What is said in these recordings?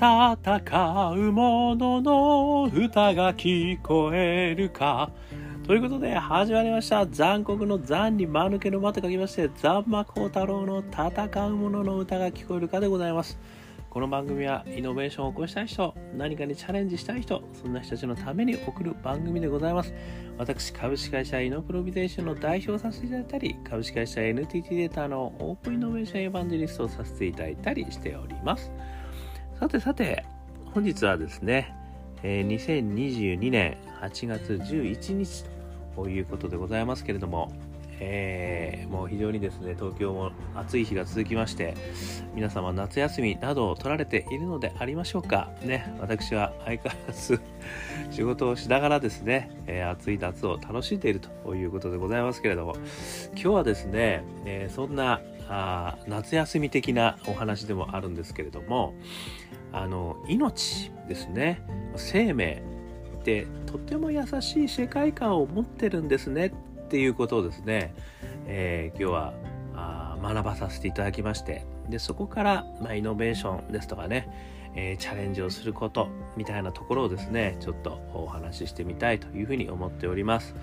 戦う者の歌が聞こえるか。ということで始まりました。残酷の残に間抜けの間と書きまして、残魔高太郎の戦う者の歌が聞こえるかでございます。この番組はイノベーションを起こしたい人、何かにチャレンジしたい人、そんな人たちのために送る番組でございます。私、株式会社イノプロビゼーションの代表をさせていただいたり、株式会社 NTT データのオープンイノベーションエヴァンジェリストをさせていただいたりしております。さて本日はですね、2022年8月11日ということでございますけれども、もう非常にですね、東京も暑い日が続きまして、皆様夏休みなどを取られているのでありましょうかね。私は相変わらず仕事をしながらですね、暑い夏を楽しんでいるということでございますけれども、今日はですね、そんな夏休み的なお話でもあるんですけれども、命ですね、生命ってとても優しい世界観を持ってるんですねっていうことをですね、今日は学ばさせていただきまして、でそこから、イノベーションですとかね、チャレンジをすることみたいなところをですね、ちょっとお話ししてみたいというふうに思っております。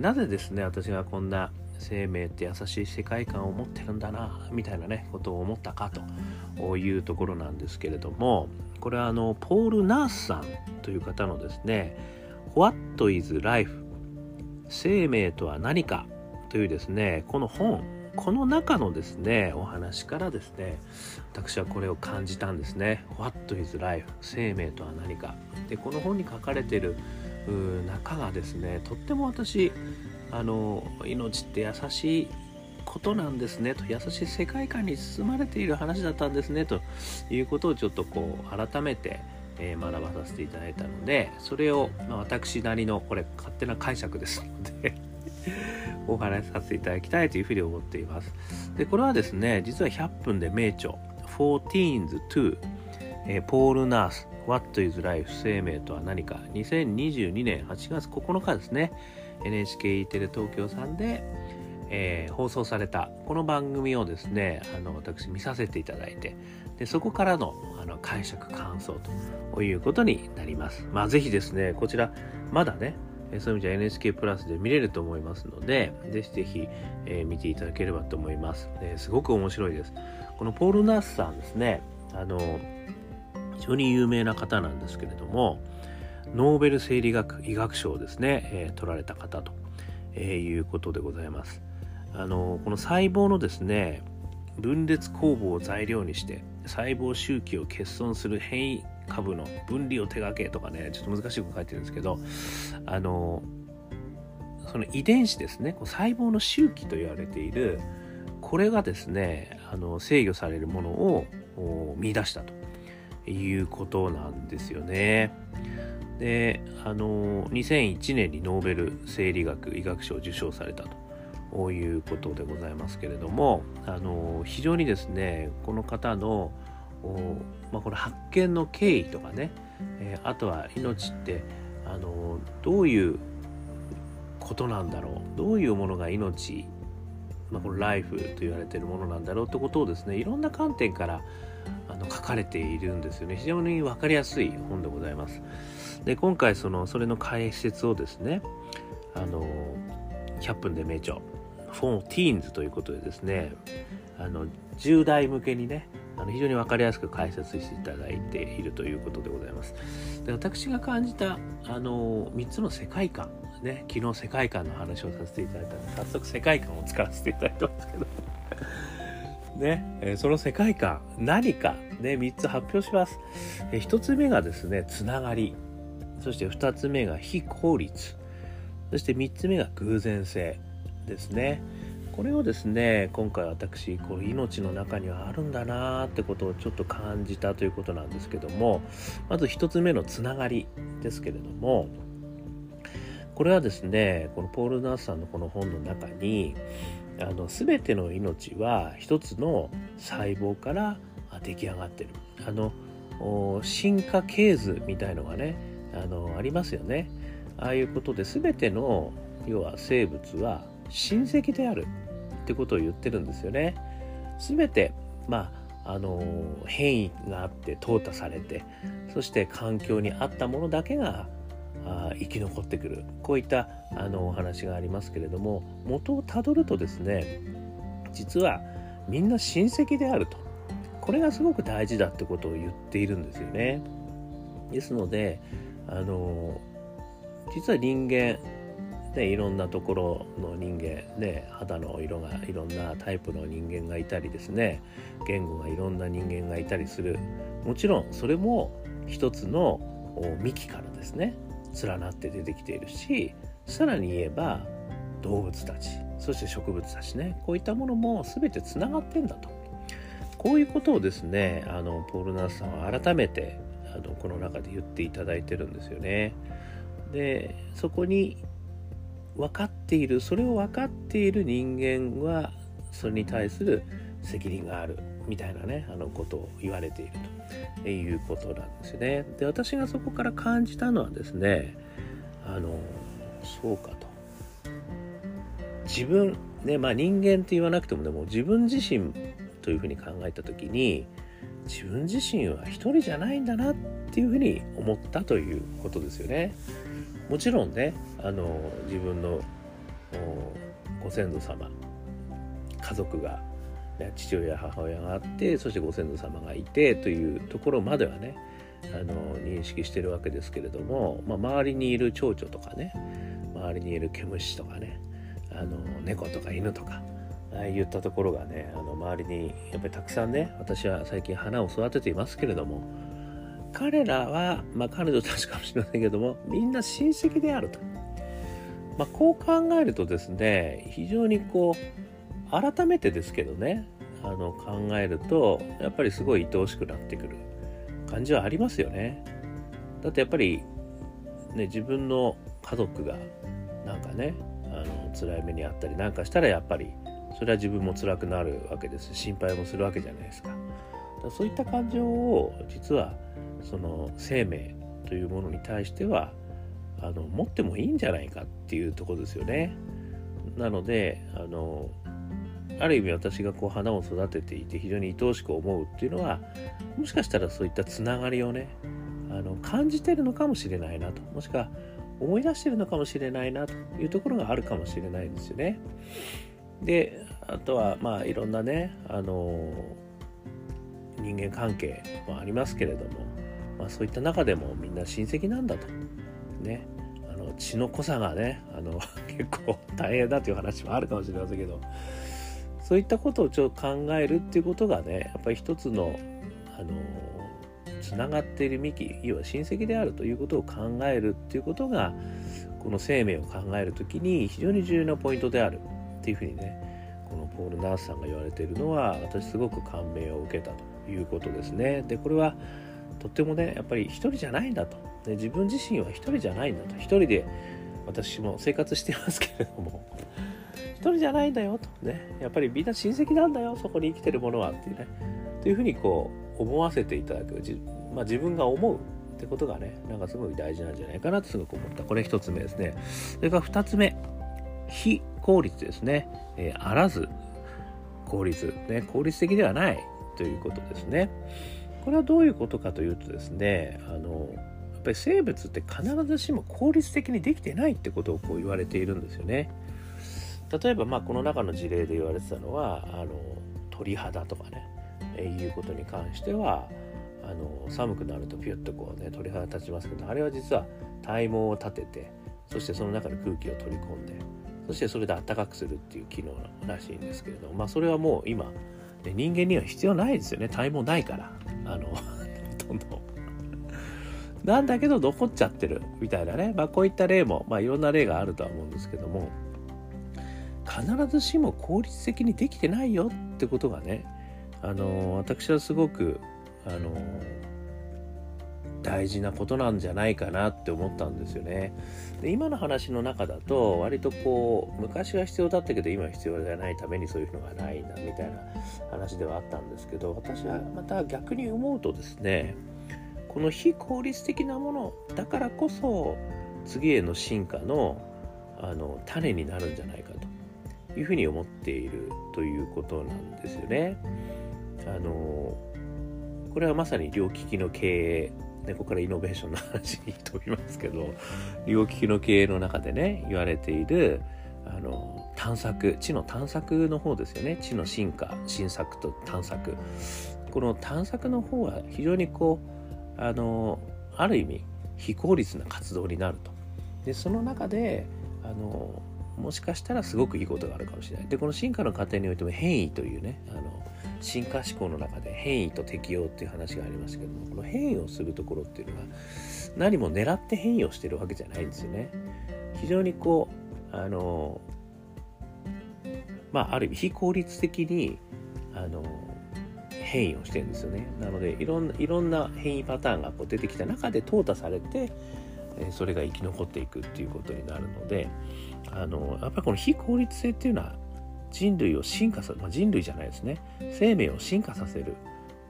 なぜですね、私がこんな生命って優しい世界観を持ってるんだなみたいなね、ことを思ったかというところなんですけれども、これはポール・ナースさんという方のですね、 What is life?生命とは何かというですね、この本、この中のですね、お話からですね、私はこれを感じたんですね。 What is life? 生命とは何かで、この本に書かれている中がですね、とっても私、命って優しいことなんですねと、優しい世界観に包まれている話だったんですねということをちょっとこう改めて学ばさせていただいたので、それを私なりのこれ勝手な解釈ですのでお話しさせていただきたいというふうに思っています。でこれはですね、実は100分で名著 14:2、ポール・ナース What is life? 生命とは何か、2022年8月9日ですね、 NHKE テレ東京さんで、放送されたこの番組をですね、私見させていただいて、でそこからの解釈感想ということになります。ぜひですね、こちらまだね、そういう意味じゃ NHK プラスで見れると思いますので、ぜひぜひ、見ていただければと思います。すごく面白いです。このポール・ナースさんですね、非常に有名な方なんですけれども、ノーベル生理学医学賞をですね、取られた方と、いうことでございます。この細胞のですね、分裂酵母を材料にして細胞周期を欠損する変異株の分離を手掛けとかね、ちょっと難しく書いてるんですけど、その遺伝子ですね、細胞の周期と言われている、これがですね、制御されるものを見出したということなんですよね。で2001年にノーベル生理学医学賞を受賞されたということでございますけれども、非常にですね、この方の、この発見の経緯とかね、あとは命ってどういうことなんだろう、どういうものが命、このライフと言われているものなんだろうってことをですね、いろんな観点から書かれているんですよね。非常に分かりやすい本でございます。で今回それの解説をですね、100分で名著14ということでですね、10代向けにね、非常に分かりやすく解説していただいているということでございます。で私が感じた3つの世界観ね、昨日世界観の話をさせていただいたので、早速世界観を使わせていただいたんですけどね、その世界観何かね、3つ発表します。1つ目がですね、つながり、そして2つ目が非効率、そして3つ目が偶然性ですね。これをですね、今回私こう命の中にはあるんだなーってことをちょっと感じたということなんですけども、まず1つ目のつながりですけれども、これはですね、このポール・ナースさんのこの本の中に、全ての命は一つの細胞から出来上がってる、進化系図みたいのがね、ありますよね。ああいうことで、全ての要は生物は親戚であるってことを言ってるんですよね。全て変異があって淘汰されて、そして環境に合ったものだけが生き残ってくる、こういったお話がありますけれども、元をたどるとですね、実はみんな親戚であると、これがすごく大事だってことを言っているんですよね。ですので実は人間ね、いろんなところの人間、ね、肌の色がいろんなタイプの人間がいたりですね、言語がいろんな人間がいたりする。もちろんそれも一つの幹からですね連なって出てきているし、さらに言えば動物たち、そして植物たちね、こういったものも全てつながってんだと、こういうことをですねポール・ナースさんは改めてこの中で言っていただいてるんですよね。で、そこに分かっている、それを分かっている人間はそれに対する責任があるみたいなねことを言われているということなんですよね。で、私がそこから感じたのはですね、そうかと、自分ね、人間って言わなくてもね、もう自分自身というふうに考えた時に、自分自身は一人じゃないんだなっていうふうに思ったということですよね。もちろんね自分のご先祖様、家族が、ね、父親母親があって、そしてご先祖様がいてというところまではね認識してるわけですけれども、周りにいる蝶々とかね、周りにいる毛虫とかね猫とか犬とか言ったところがね周りにやっぱりたくさんね、私は最近花を育てていますけれども、彼らは、彼女たちかもしれないけども、みんな親戚であると、こう考えるとですね、非常にこう改めてですけどね考えるとやっぱりすごい愛おしくなってくる感じはありますよね。だってやっぱり、ね、自分の家族がなんかね辛い目にあったりなんかしたら、やっぱりそれは自分も辛くなるわけです、心配もするわけじゃないですか。そういった感情を実はその生命というものに対しては持ってもいいんじゃないかっていうところですよね。なのである意味私がこう花を育てていて非常に愛おしく思うっていうのは、もしかしたらそういったつながりをね感じてるのかもしれないなと、もしくは思い出してるのかもしれないなというところがあるかもしれないですよね。で、あとはいろんなね人間関係もありますけれども、そういった中でもみんな親戚なんだとね、血の濃さがね結構大変だという話もあるかもしれませんけど、そういったことをちょっと考えるっていうことがね、やっぱり一つのつながっている幹、要は親戚であるということを考えるっていうことが、この生命を考えるときに非常に重要なポイントであるっていうふうにね、このポール・ナースさんが言われているのは、私すごく感銘を受けたということですね。で、これはとってもね、やっぱり一人じゃないんだと、ね、自分自身は一人じゃないんだと、一人で私も生活してますけれども一人じゃないんだよとね、やっぱりみんな親戚なんだよ、そこに生きてるものはっていうね、というふうにこう思わせていただく、自分が思うってことがね、なんかすごい大事なんじゃないかなとすごく思った。これ一つ目ですね。それから二つ目、非効率ですね、あらず効率、ね、効率的ではないということですね。これはどういうことかというとですね、やっぱり生物って必ずしも効率的にできてないってことをこう言われているんですよね。例えばこの中の事例で言われてたのは鳥肌とかね、いうことに関しては寒くなるとピュッとこうね鳥肌立ちますけど、あれは実は体毛を立てて、そしてその中で空気を取り込んで、そしてそれで暖かくするっていう機能らしいんですけれども、それはもう今、ね、人間には必要ないですよね。体毛ないからどんどんなんだけど残っちゃってるみたいなね、こういった例も、いろんな例があるとは思うんですけども、必ずしも効率的にできてないよってことがね私はすごく大事なことなんじゃないかなって思ったんですよね。で、今の話の中だと割とこう昔は必要だったけど今は必要じゃないためにそういうのがないなみたいな話ではあったんですけど、私はまた逆に思うとですね、この非効率的なものだからこそ次への進化の種になるんじゃないかというふうに思っているということなんですよね。これはまさに両利きの経営、ね、ここからイノベーションの話に飛びますけど、両利きの経営の中でね言われている探索、知の探索の方ですよね。知の進化、新作と探索、この探索の方は非常にある意味非効率な活動になると。でその中でもしかしたらすごくいいことがあるかもしれない。でこの進化の過程においても変異というね、進化思考の中で変異と適応っていう話がありましたけども、この変異をするところっていうのは何も狙って変異をしてるわけじゃないんですよね。非常にある意味非効率的に変異をしてるんですよね。なのでいろんな変異パターンが出てきた中で淘汰されて、それが生き残っていくっていうことになるので、やっぱりこの非効率性っていうのは人類を進化する、人類じゃないですね、生命を進化させる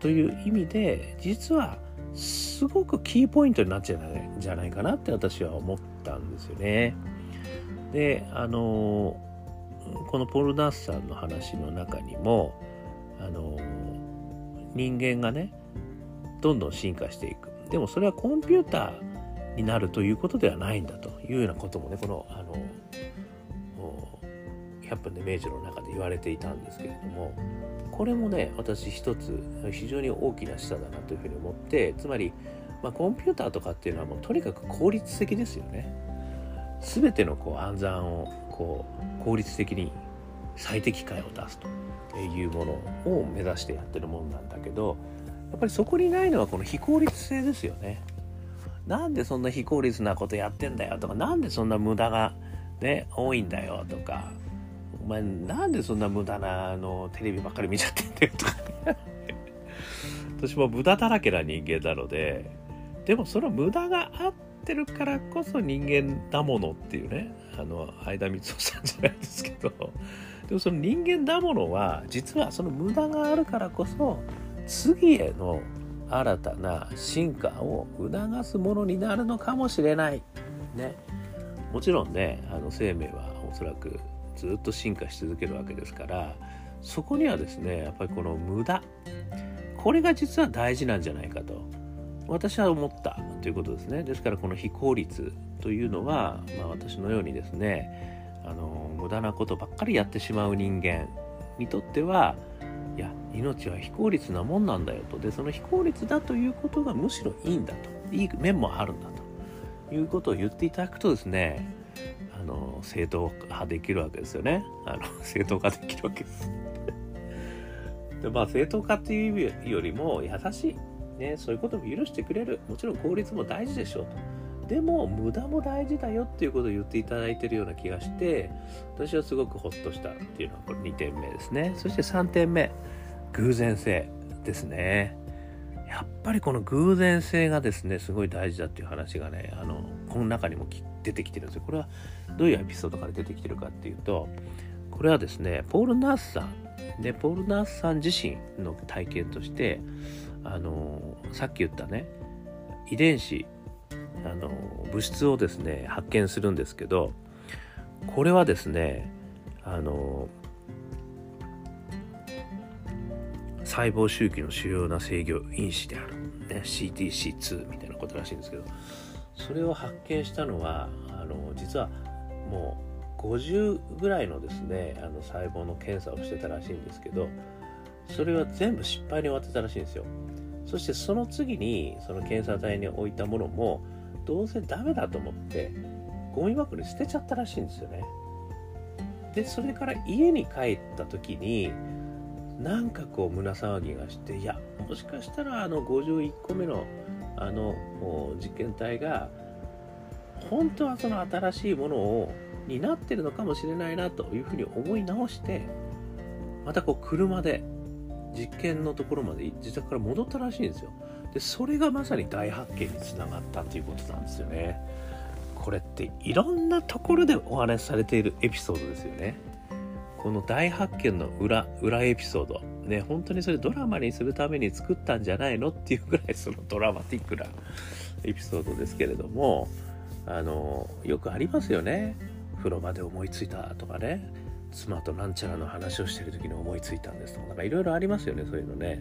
という意味で実はすごくキーポイントになっちゃうんじゃないかなって私は思ったんですよね。でこのポール・ナースさんの話の中にも人間がねどんどん進化していく、でもそれはコンピューターになるということではないんだというようなこともね、この100分で明治の中で言われていたんですけれども、これもね私一つ非常に大きな示唆だなというふうに思って、つまり、コンピューターとかっていうのはもうとにかく効率的ですよね。全ての暗算を効率的に最適解を出すというものを目指してやってるものなんだけど、やっぱりそこにないのはこの非効率性ですよね。なんでそんな非効率なことやってんだよとか、なんでそんな無駄がね多いんだよとか、お前なんでそんな無駄なテレビばっかり見ちゃってんだよとか私も無駄だらけな人間なので、でもその無駄があってるからこそ人間だものっていうね、相田みつをさんじゃないですけど、でもその人間だものは実はその無駄があるからこそ次への新たな進化を促すものになるのかもしれない、ね、もちろんね生命はおそらくずっと進化し続けるわけですから、そこにはですねやっぱりこの無駄、これが実は大事なんじゃないかと私は思ったということですね。ですからこの非効率というのは、私のようにですね無駄なことばっかりやってしまう人間にとっては、いや命は非効率なもんなんだよと。でその非効率だということがむしろいいんだと、いい面もあるんだということを言っていただくとですね、正当化できるわけですよね。正当化できるわけですで、正当化という意味よりも優しい、ね、そういうことも許してくれる、もちろん効率も大事でしょうと、でも無駄も大事だよっていうことを言っていただいているような気がして、私はすごくホッとしたっていうのはこれ2点目ですね。そして3点目、偶然性ですね。やっぱりこの偶然性がですねすごい大事だっていう話がねこの中にも出てきてるんですよ。これはどういうエピソードから出てきてるかっていうと、これはですねポール・ナースさんで、ポール・ナースさん自身の体験として、さっき言ったね遺伝子物質をですね発見するんですけど、これはですね細胞周期の主要な制御因子である、ね、CTC2 みたいなことらしいんですけど、それを発見したのは実はもう50ぐらいのですね細胞の検査をしてたらしいんですけど、それは全部失敗に終わってたらしいんですよ。そしてその次にその検査台に置いたものもどうせダメだと思ってゴミ箱に捨てちゃったらしいんですよね。でそれから家に帰った時になんか胸騒ぎがして、いやもしかしたら51個目の実験体が本当はその新しいものになってるのかもしれないなというふうに思い直して、また車で実験のところまで自宅から戻ったらしいんですよ。でそれがまさに大発見につながったということなんですよね。これっていろんなところでお話しされているエピソードですよね。この大発見の裏エピソード、ね、本当にそれドラマにするために作ったんじゃないのっていうぐらいそのドラマティックなエピソードですけれども、よくありますよね。風呂場で思いついたとかね、妻となんちゃらの話をしてる時に思いついたんですとか、なんかいろいろありますよね、そういうのね。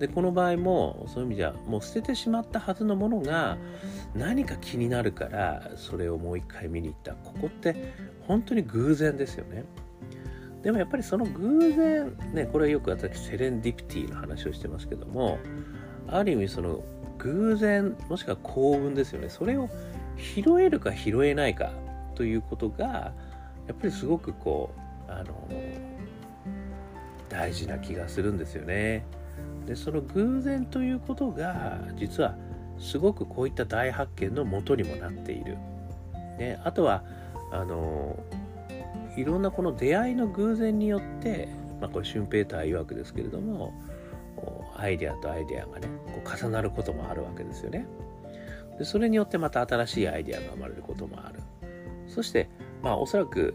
でこの場合もそういう意味じゃもう捨ててしまったはずのものが何か気になるからそれをもう一回見に行った、ここって本当に偶然ですよね。でもやっぱりその偶然ね、これはよく私セレンディピティの話をしてますけども、ある意味その偶然もしくは幸運ですよね。それを拾えるか拾えないかということがやっぱりすごくこう大事な気がするんですよね。でその偶然ということが実はすごくこういった大発見の元にもなっている、ね、あとはいろんなこの出会いの偶然によって、まあ、これシュンペーター曰くですけれども、アイデアとアイデアがねこう重なることもあるわけですよね。でそれによってまた新しいアイデアが生まれることもある。そして、まあ、おそらく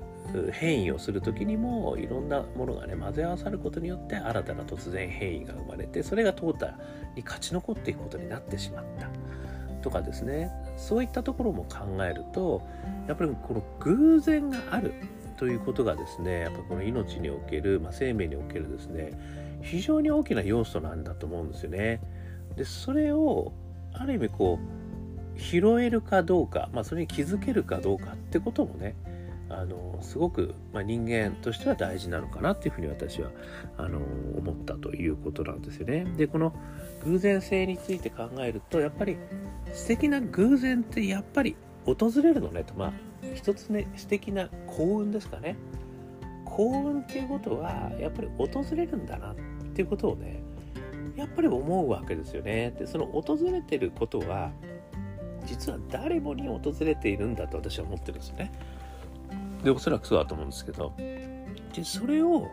変異をする時にもいろんなものがね混ぜ合わさることによって新たな突然変異が生まれて、それがトータルに勝ち残っていくことになってしまったとかですね、そういったところも考えるとやっぱりこの偶然があるということがですね、やっぱこの命における、まあ、生命におけるですね非常に大きな要素なんだと思うんですよね。でそれをある意味こう拾えるかどうか、まあ、それに気づけるかどうかってこともねすごく、まあ、人間としては大事なのかなっていうふうに私は思ったということなんですよね。でこの偶然性について考えるとやっぱり素敵な偶然ってやっぱり訪れるのねと、まあ一つね素敵な幸運ですかね。幸運っていうことはやっぱり訪れるんだなっていうことをねやっぱり思うわけですよね。でその訪れてることは実は誰もに訪れているんだと私は思ってるんですね。でおそらくそうだと思うんですけど、でそれを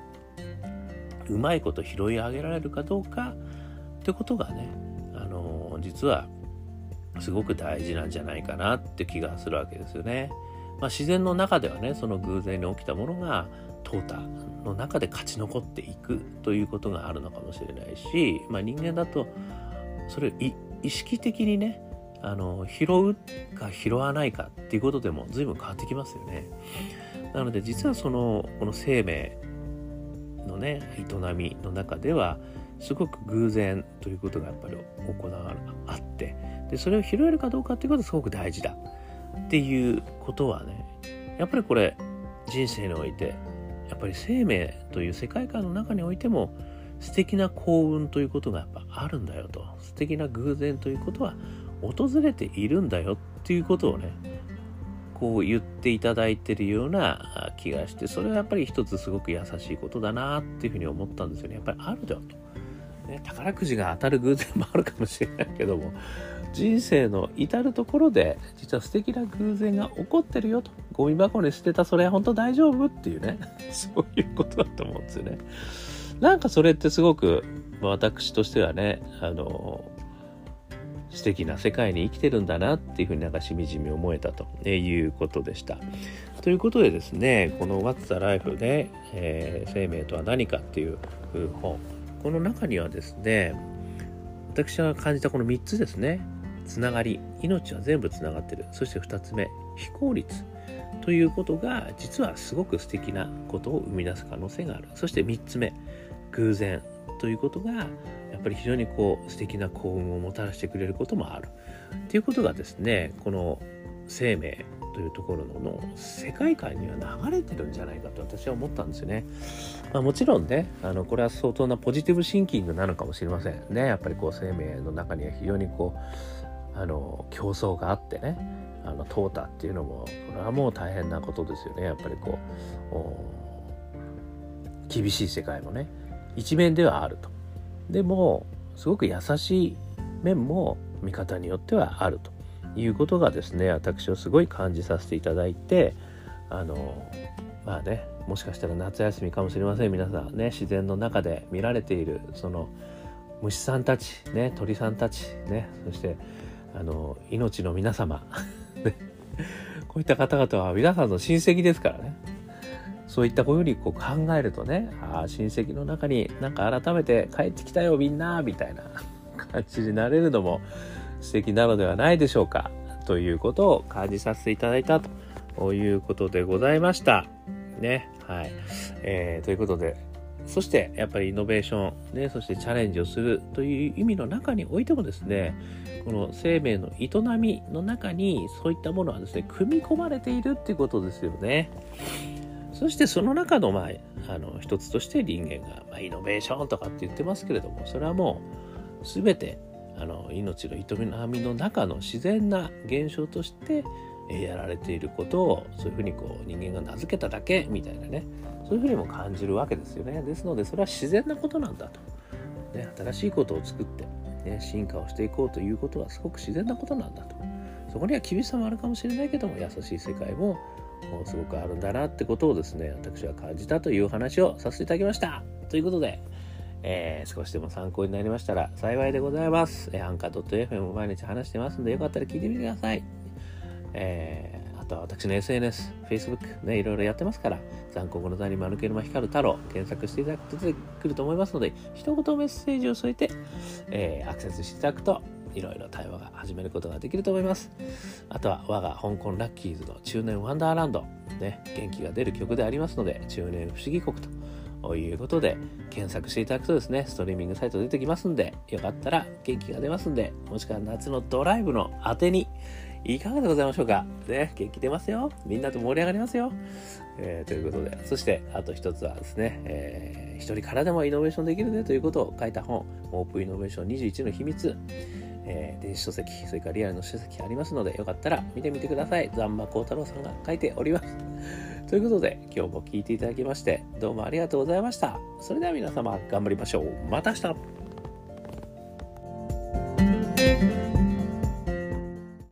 うまいこと拾い上げられるかどうかってことがね実はすごく大事なんじゃないかなって気がするわけですよね。まあ、自然の中ではねその偶然に起きたものが淘汰の中で勝ち残っていくということがあるのかもしれないし、まあ、人間だとそれを意識的にね拾うか拾わないかっていうことでも随分変わってきますよね。なので実はこの生命のね営みの中ではすごく偶然ということがやっぱり行われあって、でそれを拾えるかどうかっていうことがすごく大事だっていうことはね、やっぱりこれ人生においてやっぱり生命という世界観の中においても素敵な幸運ということがやっぱあるんだよと、素敵な偶然ということは訪れているんだよっていうことをねこう言っていただいてるような気がして、それはやっぱり一つすごく優しいことだなっていうふうに思ったんですよね。やっぱりあるだと、ね、宝くじが当たる偶然もあるかもしれないけども、人生の至るところで実は素敵な偶然が起こってるよと、ゴミ箱に捨てたそれは本当大丈夫っていうねそういうことだと思うんですよね。なんかそれってすごく私としてはね素敵な世界に生きてるんだなっていうふうになんかしみじみ思えたということでした。ということでですね、この What is life? で、生命とは何かっていう本、この中にはですね私が感じたこの3つですね、つながり、命は全部つながってる、そして2つ目、非効率ということが実はすごく素敵なことを生み出す可能性がある、そして3つ目、偶然ということがやっぱり非常にこう素敵な幸運をもたらしてくれることもあるっていうことがですね、この生命というところの世界観には流れてるんじゃないかと私は思ったんですよね。まあ、もちろんねこれは相当なポジティブシンキングなのかもしれませんね。やっぱりこう生命の中には非常にこう競争があってね淘汰っていうのもこれはもう大変なことですよね。やっぱりこう厳しい世界のね一面ではあると、でもすごく優しい面も見方によってはあるということがですね、私をすごい感じさせていただいてまあねもしかしたら夏休みかもしれません。皆さんね自然の中で見られているその虫さんたちね、鳥さんたちね、そして命の皆様こういった方々は皆さんの親戚ですからね、そういったことよりこう考えるとね、あ親戚の中になんか改めて帰ってきたよみんなみたいな感じになれるのも素敵なのではないでしょうかということを感じさせていただいたということでございましたね。はい。ということで、そしてやっぱりイノベーション、ね、そしてチャレンジをするという意味の中においてもですね、この生命の営みの中にそういったものはですね、組み込まれているっていうことですよね。そしてその中の、一つとして人間が、イノベーションとかって言ってますけれども、それはもうすべて命の営みの中の自然な現象としてやられていることを、そういうふうにこう人間が名付けただけみたいなね、そういうふうにも感じるわけですよね。ですのでそれは自然なことなんだと、ね、新しいことを作って、ね、進化をしていこうということはすごく自然なことなんだと、そこには厳しさもあるかもしれないけども、優しい世界もすごくあるんだなってことをですね、私は感じたという話をさせていただきましたということで、少しでも参考になりましたら幸いでございます。アンカー .fm も毎日話してますので、よかったら聞いてみてください。あとは私の SNS、Facebook ね、いろいろやってますから、残酷の座に丸けるま光る太郎検索していただくと出てくると思いますので、一言メッセージを添えて、アクセスしていただくと、いろいろ対話が始めることができると思います。あとは我が香港ラッキーズの中年ワンダーランド、ね、元気が出る曲でありますので、中年不思議国ということで検索していただくとですね、ストリーミングサイト出てきますんで、よかったら元気が出ますんで、もしくは夏のドライブのあてにいかがでございましょうかね。元気出ますよ、みんなと盛り上がりますよ、ということで、そしてあと一つはですね、一人からでもイノベーションできるねということを書いた本、オープンイノベーション21の秘密、電子書籍、それからリアルの書籍ありますので、よかったら見てみてください。ざんまこうたろうさんが書いておりますということで、今日も聞いていただきましてどうもありがとうございました。それでは皆様頑張りましょう。また明日。